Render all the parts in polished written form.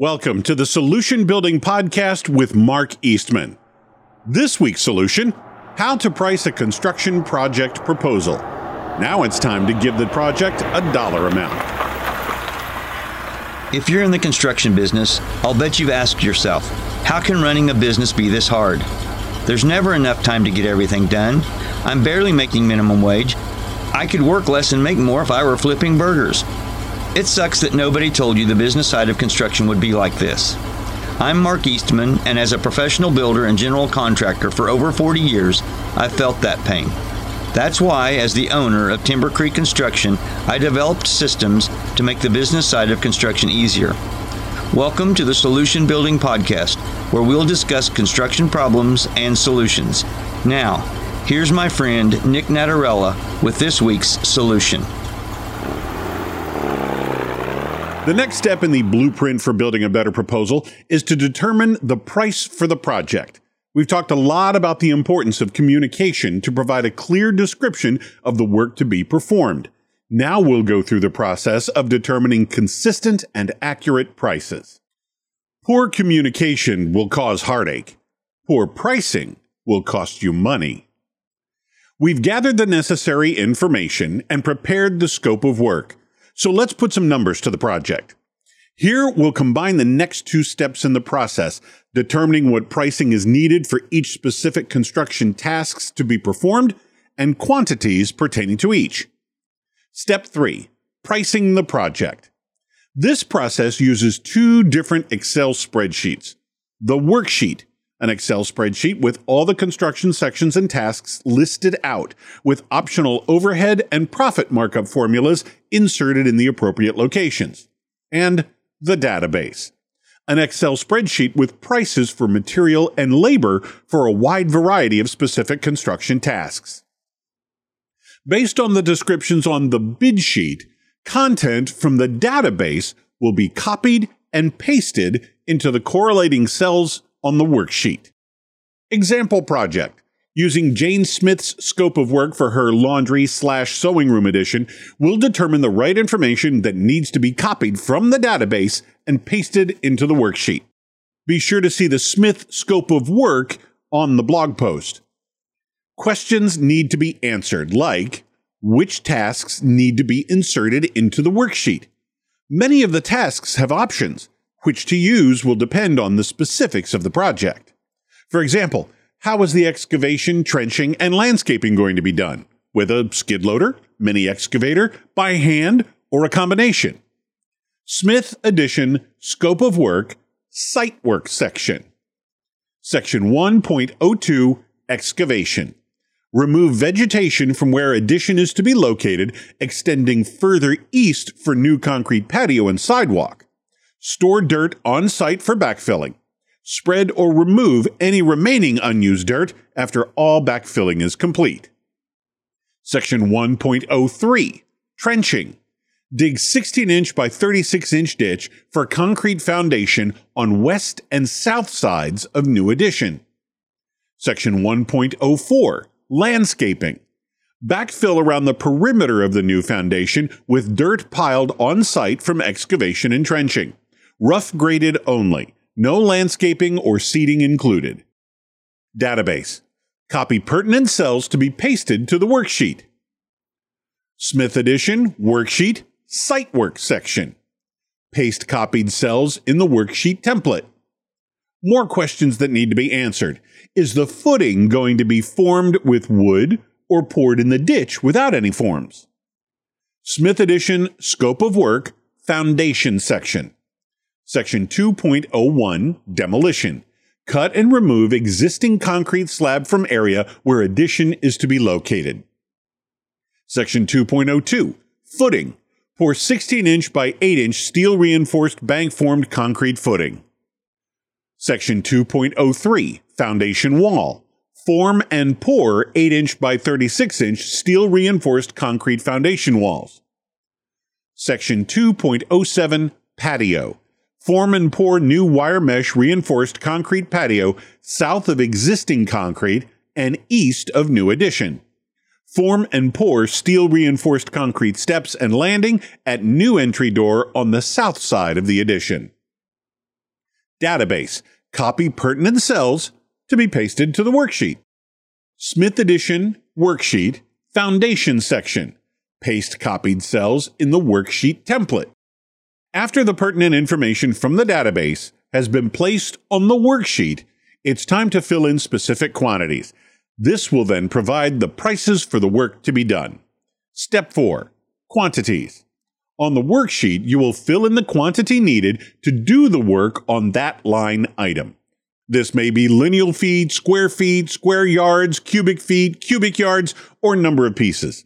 Welcome to the Solution Building Podcast with Mark Eastman. This week's solution, how to price a construction project proposal. Now it's time to give the project a dollar amount. If you're in the construction business, I'll bet you've asked yourself, how can running a business be this hard? There's never enough time to get everything done. I'm barely making minimum wage. I could work less and make more if I were flipping burgers. It sucks that nobody told you the business side of construction would be like this. I'm Mark Eastman, and as a professional builder and general contractor for over 40 years, I've felt that pain. That's why, as the owner of Timber Creek Construction, I developed systems to make the business side of construction easier. Welcome to the Solution Building Podcast, where we'll discuss construction problems and solutions. Now, here's my friend Nick Natarella with this week's solution. The next step in the Blueprint for Building a Better Proposal is to determine the price for the project. We've talked a lot about the importance of communication to provide a clear description of the work to be performed. Now we'll go through the process of determining consistent and accurate prices. Poor communication will cause heartache. Poor pricing will cost you money. We've gathered the necessary information and prepared the scope of work. So let's put some numbers to the project. Here, we'll combine the next two steps in the process, determining what pricing is needed for each specific construction tasks to be performed and quantities pertaining to each. Step 3, pricing the project. This process uses two different Excel spreadsheets. The worksheet, an Excel spreadsheet with all the construction sections and tasks listed out, with optional overhead and profit markup formulas inserted in the appropriate locations. And the database, an Excel spreadsheet with prices for material and labor for a wide variety of specific construction tasks. Based on the descriptions on the bid sheet, content from the database will be copied and pasted into the correlating cells on the worksheet. Example project. Using Jane Smith's scope of work for her laundry/sewing room edition, we'll determine the right information that needs to be copied from the database and pasted into the worksheet. Be sure to see the Smith scope of work on the blog post. Questions need to be answered, like which tasks need to be inserted into the worksheet. Many of the tasks have options. Which to use will depend on the specifics of the project. For example, how is the excavation, trenching, and landscaping going to be done? With a skid loader, mini excavator, by hand, or a combination? Smith Edition Scope of Work, Site Work Section. Section 1.02, Excavation. Remove vegetation from where addition is to be located, extending further east for new concrete patio and sidewalk. Store dirt on site for backfilling. Spread or remove any remaining unused dirt after all backfilling is complete. Section 1.03, Trenching. Dig 16-inch by 36-inch ditch for concrete foundation on west and south sides of new addition. Section 1.04, Landscaping. Backfill around the perimeter of the new foundation with dirt piled on site from excavation and trenching. Rough graded only. No landscaping or seeding included. Database. Copy pertinent cells to be pasted to the worksheet. Smith Edition Worksheet Site Work Section. Paste copied cells in the worksheet template. More questions that need to be answered. Is the footing going to be formed with wood or poured in the ditch without any forms? Smith Edition Scope of Work Foundation Section. Section 2.01, Demolition. Cut and remove existing concrete slab from area where addition is to be located. Section 2.02, Footing. Pour 16-inch by 8-inch steel-reinforced bank-formed concrete footing. Section 2.03, Foundation Wall. Form and pour 8-inch by 36-inch steel-reinforced concrete foundation walls. Section 2.07, Patio. Form and pour new wire mesh reinforced concrete patio south of existing concrete and east of new addition. Form and pour steel reinforced concrete steps and landing at new entry door on the south side of the addition. database. Copy pertinent cells to be pasted to the worksheet. Smith Edition Worksheet Foundation section. Paste copied cells in the worksheet template. After the pertinent information from the database has been placed on the worksheet, it's time to fill in specific quantities. This will then provide the prices for the work to be done. Step 4. Quantities. On the worksheet, you will fill in the quantity needed to do the work on that line item. This may be lineal feet, square yards, cubic feet, cubic yards, or number of pieces.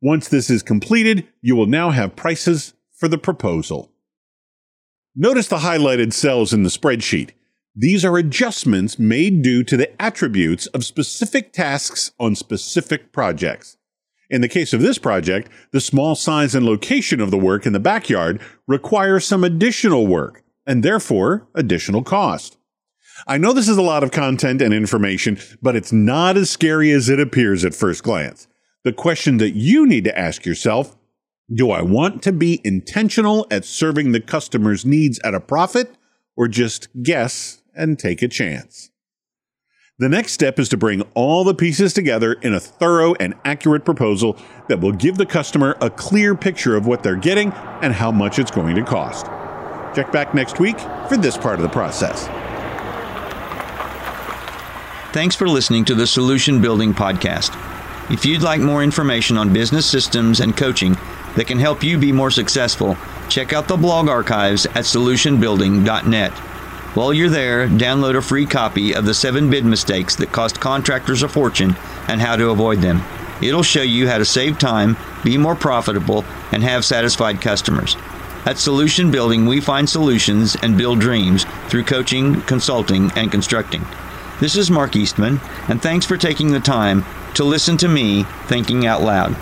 Once this is completed, you will now have prices for the proposal. Notice the highlighted cells in the spreadsheet. These are adjustments made due to the attributes of specific tasks on specific projects. In the case of this project, the small size and location of the work in the backyard require some additional work, and therefore additional cost. I know this is a lot of content and information, but it's not as scary as it appears at first glance. The question that you need to ask yourself, do I want to be intentional at serving the customer's needs at a profit, or just guess and take a chance? The next step is to bring all the pieces together in a thorough and accurate proposal that will give the customer a clear picture of what they're getting and how much it's going to cost. Check back next week for this part of the process. Thanks for listening to the Solution Building Podcast. If you'd like more information on business systems and coaching that can help you be more successful, check out the blog archives at solutionbuilding.net. While you're there, download a free copy of the 7 bid mistakes that cost contractors a fortune and how to avoid them. It'll show you how to save time, be more profitable, and have satisfied customers. At Solution Building, we find solutions and build dreams through coaching, consulting, and constructing. This is Mark Eastman, and thanks for taking the time to listen to me thinking out loud.